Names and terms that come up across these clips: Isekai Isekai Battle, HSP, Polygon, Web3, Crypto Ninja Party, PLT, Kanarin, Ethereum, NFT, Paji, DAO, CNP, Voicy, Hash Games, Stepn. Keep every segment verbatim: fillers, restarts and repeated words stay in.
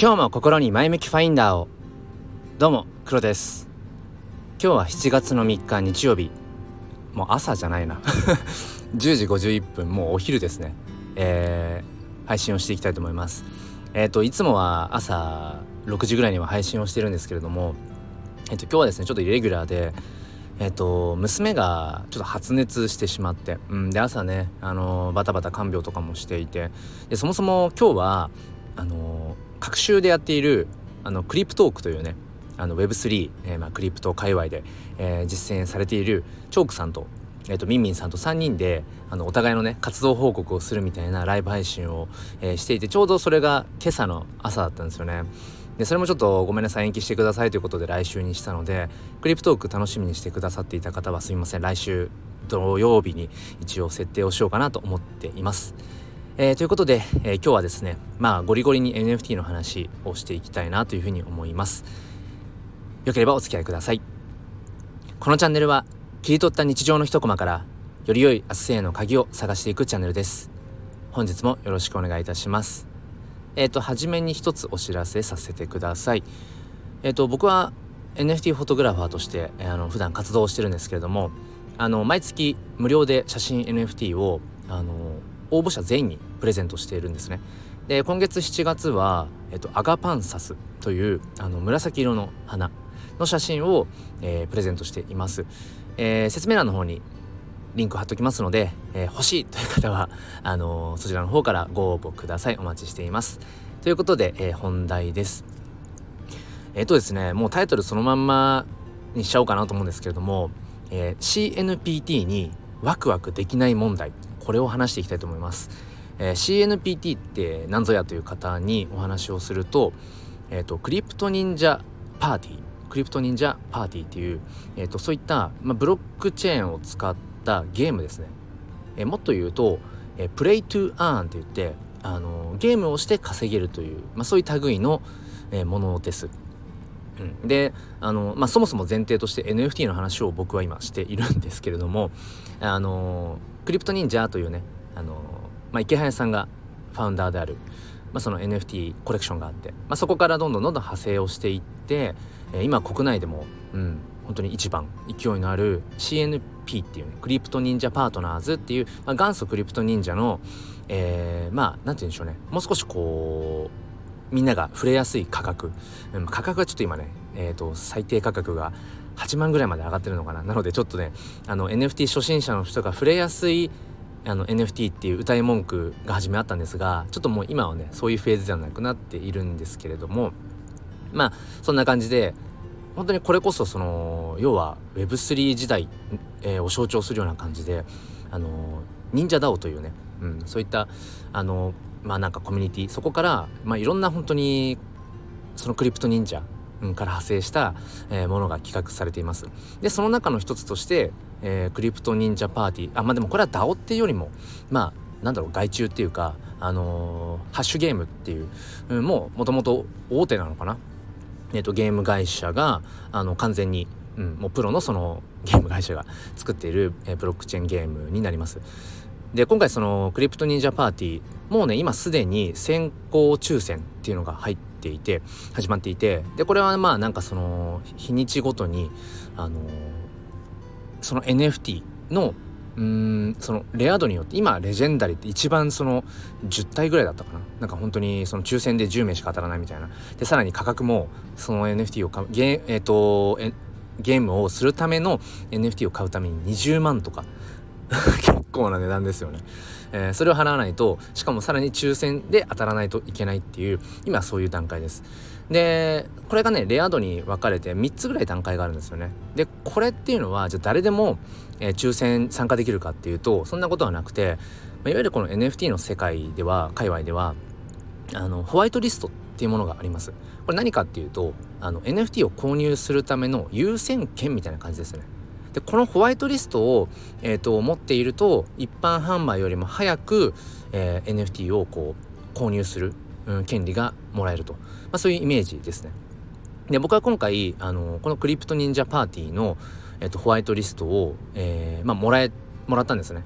今日も心に前向きファインダーを。どうも黒です。今日はしちがつのみっか日曜日、もう朝じゃないなじゅうじごじゅういっぷん、もうお昼ですね、えー、配信をしていきたいと思います。えっといつもは朝ろくじぐらいには配信をしてるんですけれども、えっと今日はですねちょっとイレギュラーで、えっと娘がちょっと発熱してしまって、うん、で朝ねあのバタバタ看病とかもしていて、でそもそも今日はあの各週でやっているあのクリプトークというね、あの ウェブスリー、えーまあ、クリプト界隈で、えー、実践されているチョークさんと、えー、とミンミンさんとさんにんであのお互いのね活動報告をするみたいなライブ配信を、えー、していて、ちょうどそれが今朝の朝だったんですよね。でそれもちょっとごめんなさい、延期してくださいということで来週にしたので、クリプトーク楽しみにしてくださっていた方はすみません、来週土曜日に一応設定をしようかなと思っています。えー、ということで、えー、今日はですね、まあゴリゴリに エヌエフティー の話をしていきたいなというふうに思います。よければお付き合いください。このチャンネルは切り取った日常の一コマからより良い明日への鍵を探していくチャンネルです。本日もよろしくお願いいたします。えっと、はじめに一つお知らせさせてください。えっと、僕は エヌエフティー フォトグラファーとして、えー、あの普段活動をしてるんですけれども、あの毎月無料で写真 エヌエフティー をあの応募者全員にプレゼントしているんですね。で今月しちがつは、えっと、アガパンサスというあの紫色の花の写真を、えー、プレゼントしています。えー、説明欄の方にリンク貼っときますので、えー、欲しいという方はあのー、そちらの方からご応募ください。お待ちしています。ということで、えー、本題です。えっとですねもうタイトルそのまんまにしちゃおうかなと思うんですけれども、えー、シーエヌピーティー にワクワクできない問題、これを話していきたいと思います。えー、シーエヌピーティー って何ぞやという方にお話をすると、えーと、クリプト忍者パーティークリプト忍者パーティーっていう、えーと、そういった、まあ、ブロックチェーンを使ったゲームですね。えー、もっと言うと、えー、プレイトゥーアーンって言って、あのー、ゲームをして稼げるという、まあ、そういう類の、えー、ものです。うん、であのーまあ、そもそも前提として エヌエフティー の話を僕は今しているんですけれども、あのークリプト忍者というね、あのーまあ、池早さんがファウンダーである、まあ、その エヌエフティー コレクションがあって、まあ、そこからどんどんどんどん派生をしていって、えー、今国内でも、うん、本当に一番勢いのある シーエヌピー っていうね、クリプト忍者パートナーズっていう、まあ、元祖クリプト忍者の、えー、まあなんて言うんでしょうね、もう少しこうみんなが触れやすい価格、うん、価格はちょっと今ね、えーと、最低価格がはちまんぐらいまで上がってるのかな。なのでちょっとねあの エヌエフティー 初心者の人が触れやすいあの エヌエフティー っていう歌い文句が初めあったんですが、ちょっともう今はねそういうフェーズではなくなっているんですけれども、まあそんな感じで本当にこれこそその要は ウェブスリー 時代、えー、を象徴するような感じで、あのー、忍者ダオというね、うん、そういったあのー、まあなんかコミュニティ、そこから、まあ、いろんな本当にそのクリプト忍者から派生したものが企画されています。でその中の一つとして、えー、クリプト忍者パーティー、あまあでもこれは ダオ っていうよりもまあなんだろう、外注っていうか、あのー、ハッシュゲームっていう、うん、もうもともと大手なのかな、えー、とゲーム会社があの完全に、うん、もうプロのそのゲーム会社が作っている、えー、ブロックチェーンゲームになります。で今回そのクリプト忍者パーティーもうね今すでに先行抽選っていうのが入ってていて始まっていて、でこれはまあなんかその日にちごとにあのー、その エヌエフティー のうーんそのレア度によって、今レジェンダリーって一番そのじゅったいぐらいだったかな、なんか本当にその抽選でじゅうめいしか当たらないみたいな。でさらに価格もその エヌエフティー を買うゲー、えーとー、ゲームをするための エヌエフティー を買うためににじゅうまんとか結構な値段ですよね。えー、それを払わないと、しかもさらに抽選で当たらないといけないっていう、今そういう段階です。でこれがねレア度に分かれてみっつぐらい段階があるんですよね。でこれっていうのはじゃあ誰でも、えー、抽選参加できるかっていうとそんなことはなくて、まあ、いわゆるこの エヌエフティー の世界では界隈ではあのホワイトリストっていうものがあります。これ何かっていうとあの エヌエフティー を購入するための優先権みたいな感じですね。でこのホワイトリストを、えー、と持っていると一般販売よりも早く、えー、エヌエフティー をこう購入する、うん、権利がもらえると、まあ、そういうイメージですね。で僕は今回あのこのクリプト忍者パーティーの、えー、とホワイトリストを、えーまあ、もらえもらったんですね。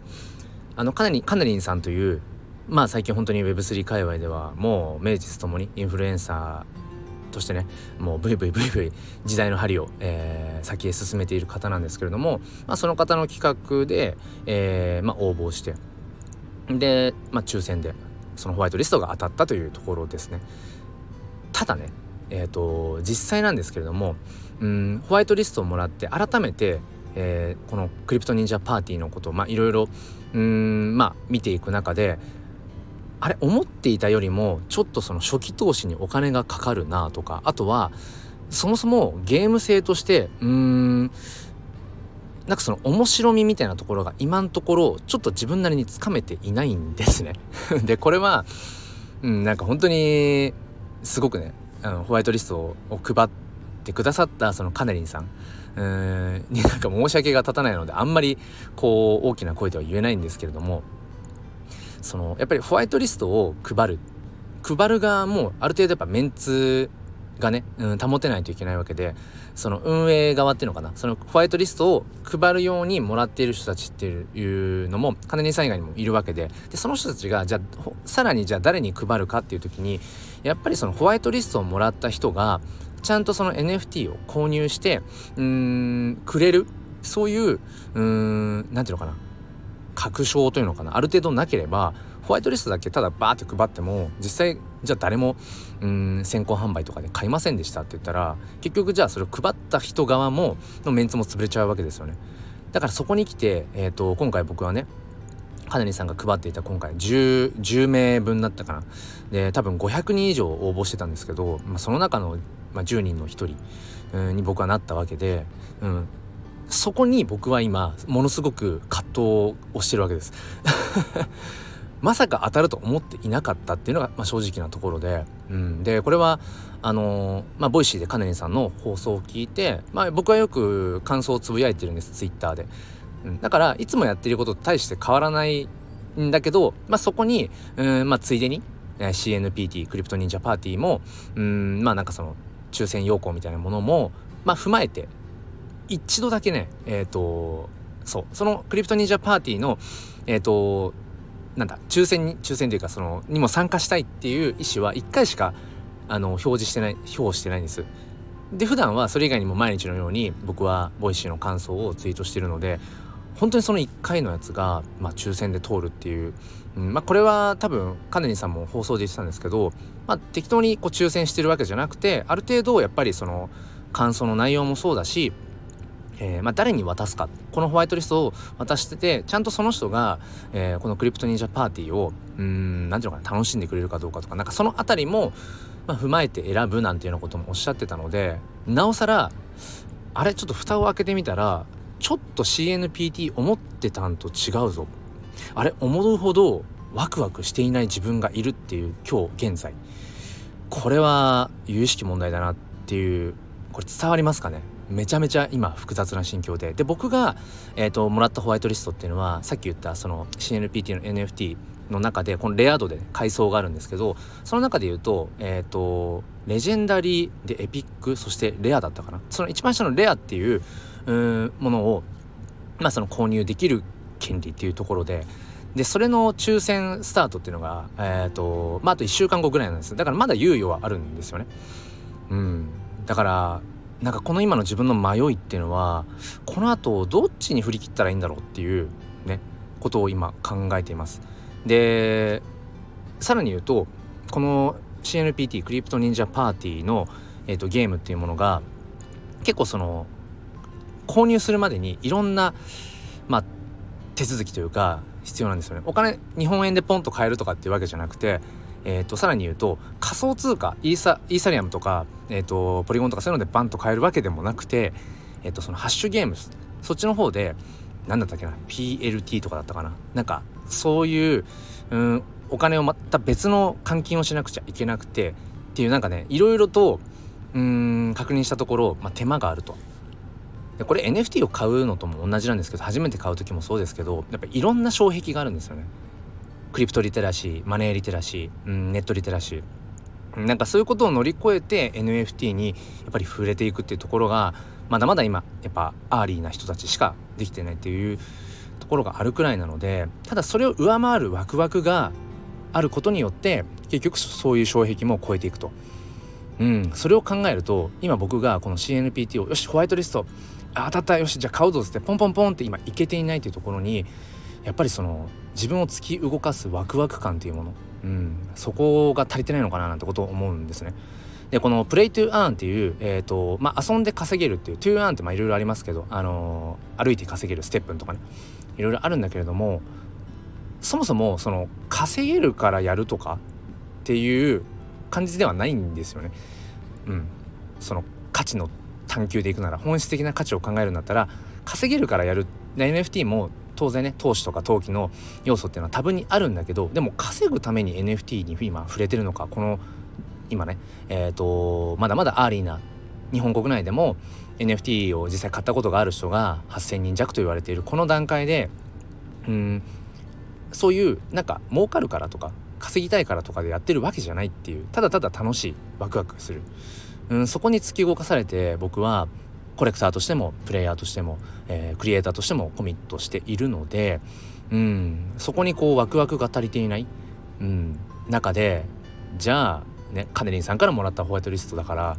あのカナリンさんという、まあ最近本当に ウェブスリー 界隈ではもう名実ともにインフルエンサーとしてね、もうブイブイブイブイ時代の針を、えー、先へ進めている方なんですけれども、まあ、その方の企画で、えーまあ、応募してで、まあ、抽選でそのホワイトリストが当たったというところですね。ただね、えーと、実際なんですけれども、うん、ホワイトリストをもらって改めて、えー、このクリプト忍者パーティーのことをまあいろいろまあ見ていく中で、あれ思っていたよりもちょっとその初期投資にお金がかかるなとか、あとはそもそもゲーム性としてうーんなんかその面白みみたいなところが今のところちょっと自分なりにつかめていないんですねでこれは、うん、なんか本当にすごくね、あのホワイトリストを配ってくださったそのカネリンさんになんか申し訳が立たないのであんまりこう大きな声では言えないんですけれども、そのやっぱりホワイトリストを配る配る側もある程度やっぱメンツがね、うん、保てないといけないわけで、その運営側っていうのかな、そのホワイトリストを配るようにもらっている人たちっていうのも金にさん以外にもいるわけ で, でその人たちがじゃあさらにじゃあ誰に配るかっていう時に、やっぱりそのホワイトリストをもらった人がちゃんとその エヌエフティー を購入してうーんくれる、そういううーんなんていうのかな、確証というのかな、ある程度なければホワイトリストだけただバーって配っても実際じゃあ誰もうーん先行販売とかで買いませんでしたって言ったら、結局じゃあそれを配った人側ものメンツも潰れちゃうわけですよね。だからそこに来て、えーと、今回僕はねカネリさんが配っていた今回 10, 10名分だったかなで多分ごひゃくにん以上応募してたんですけど、まあ、その中の、まあ、じゅうにんのひとりに僕はなったわけで、うんそこに僕は今ものすごく葛藤をしてるわけですまさか当たると思っていなかったっていうのが、まあ、正直なところで、うん、でこれはあのーまあ、ボイシーでカネリンさんの放送を聞いて、まあ、僕はよく感想をつぶやいてるんですツイッターで、うん、だからいつもやってることと大して変わらないんだけど、まあ、そこにうん、まあ、ついでに シーエヌピーティー クリプト忍者パーティーもうんまあなんかその抽選要項みたいなものも、まあ、踏まえて一度だけね、えーと、そう、そのクリプト忍者パーティーの、えーと、なんだ、抽選に、抽選というかその、にも参加したいっていう意思はいっかいしかあの表示してない、表してないんです。で、普段はそれ以外にも毎日のように僕はボイシーの感想をツイートしてるので、本当にそのいっかいのやつが、まあ、抽選で通るっていう、うんまあ、これは多分カネリンさんも放送で言ってたんですけど、まあ、適当にこう抽選してるわけじゃなくて、ある程度やっぱりその感想の内容もそうだし、えーまあ、誰に渡すか、このホワイトリストを渡しててちゃんとその人が、えー、このクリプト忍者パーティーをうーんなんていうのかな楽しんでくれるかどうかとか、なんかそのあたりも、まあ、踏まえて選ぶなんていうようなこともおっしゃってたので、なおさらあれちょっと蓋を開けてみたらちょっと シーエヌピーティー 思ってたんと違うぞ、あれ思うほどワクワクしていない自分がいるっていう今日現在、これは由々しき問題だなっていう、これ伝わりますかね。めちゃめちゃ今複雑な心境で、で僕が、えーと、もらったホワイトリストっていうのはさっき言ったその シーエヌピーティー の エヌエフティー の中でこのレア度で階層があるんですけど、その中で言うと、えーと、レジェンダリーでエピック、そしてレアだったかな、その一番下のレアっていう、うーんものを、まあ、その購入できる権利っていうところで、でそれの抽選スタートっていうのが、えーとまあ、あといっしゅうかんごぐらいなんです。だからまだ猶予はあるんですよね。うんだからなんかこの今の自分の迷いっていうのはこの後どっちに振り切ったらいいんだろうっていうねことを今考えています。でさらに言うとこの シーエヌピーティー クリプト忍者パーティーの、えーと、ゲームっていうものが結構その購入するまでにいろんな、まあ、手続きというか必要なんですよね。お金日本円でポンと買えるとかっていうわけじゃなくて、えーと、さらに言うと仮想通貨イーサ、イーサリアムとか、えーと、ポリゴンとかそういうのでバンと買えるわけでもなくて、えーと、そのハッシュゲームそっちの方で何だったっけな ピーエルティー とかだったかな、なんかそういう、うん、お金をまた別の換金をしなくちゃいけなくてっていう、なんかねいろいろとうーん確認したところ、まあ、手間があると。でこれ エヌエフティー を買うのとも同じなんですけど、初めて買う時もそうですけどやっぱいろんな障壁があるんですよね。クリプトリテラシー、マネーリテラシー、うん、ネットリテラシー、なんかそういうことを乗り越えて エヌエフティー にやっぱり触れていくっていうところがまだまだ今やっぱアーリーな人たちしかできてないっていうところがあるくらいなので、ただそれを上回るワクワクがあることによって結局そういう障壁も超えていくと、うん、それを考えると今僕がこの シーエヌピーティー をよしホワイトリスト当たったよしじゃあ買うぞってポンポンポンって今いけていないというところにやっぱりその自分を突き動かすワクワク感というもの、うん、そこが足りてないのかななんてことを思うんですね。でこのプレイトゥーアーンっていう、えーとまあ、遊んで稼げるっていうトゥーアーンってまあいろいろありますけど、あのー、歩いて稼げるステップンとかねいろいろあるんだけれども、そもそもその稼げるからやるとかっていう感じではないんですよね。うん、その価値の探求でいくなら本質的な価値を考えるんだったら稼げるからやる エヌエフティー も当然ね投資とか投機の要素っていうのは多分にあるんだけど、でも稼ぐために エヌエフティー に今触れてるのか、この今ねえーとまだまだアーリーな日本国内でも エヌエフティー を実際買ったことがある人がはっせんにんじゃくと言われているこの段階で、うん、そういうなんか儲かるからとか稼ぎたいからとかでやってるわけじゃないっていう、ただただ楽しいワクワクする、うん、そこに突き動かされて僕はコレクターとしてもプレイヤーとしても、えー、クリエイターとしてもコミットしているので、うん、そこにこうワクワクが足りていない、うん、中でじゃあねカネリンさんからもらったホワイトリストだから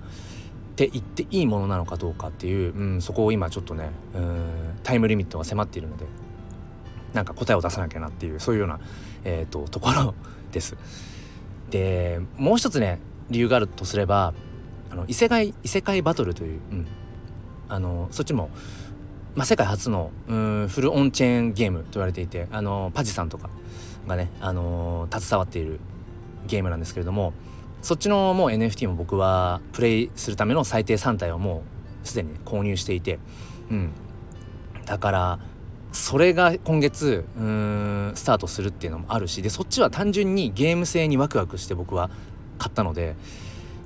って言っていいものなのかどうかっていう、うん、そこを今ちょっとねうんタイムリミットが迫っているのでなんか答えを出さなきゃなっていうそういうような、えーと、ところです。でもう一つね理由があるとすればあの異世界異世界バトルという、うん、あのそっちも、まあ、世界初のうんフルオンチェーンゲームと言われていてあのパジさんとかがねあの携わっているゲームなんですけれども、そっちのもう エヌエフティー も僕はプレイするための最低さんたいをもうすでに購入していて、うん、だからそれが今月うーんスタートするっていうのもあるしで、そっちは単純にゲーム性にワクワクして僕は買ったので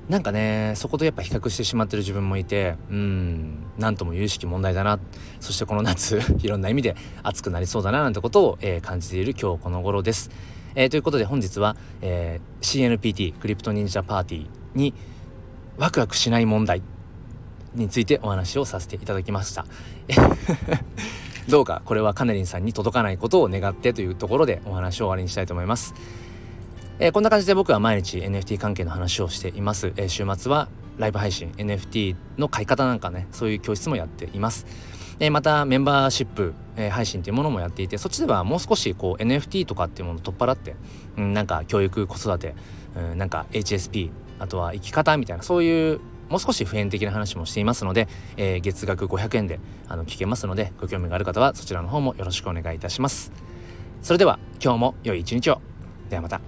なんかねそことやっぱ比較してしまってる自分もいて、うーんなんとも有識問題だな、そしてこの夏いろんな意味で熱くなりそうだななんてことを、えー、感じている今日この頃です。えー、ということで本日は、えー、シーエヌピーティー クリプト忍者パーティーにワクワクしない問題についてお話をさせていただきました。どうかこれはカネリンさんに届かないことを願ってというところでお話を終わりにしたいと思います。えー、こんな感じで僕は毎日 エヌエフティー 関係の話をしています。えー、週末はライブ配信 エヌエフティー の買い方なんかねそういう教室もやっています。えー、またメンバーシップ、えー、配信というものもやっていて、そっちではもう少しこう エヌエフティー とかっていうものを取っ払って、うん、なんか教育子育て、うん、なんか エイチエスピー あとは生き方みたいなそういうもう少し普遍的な話もしていますので、えー、月額ごひゃくえんであの聞けますのでご興味がある方はそちらの方もよろしくお願いいたします。それでは今日も良い一日を。ではまた。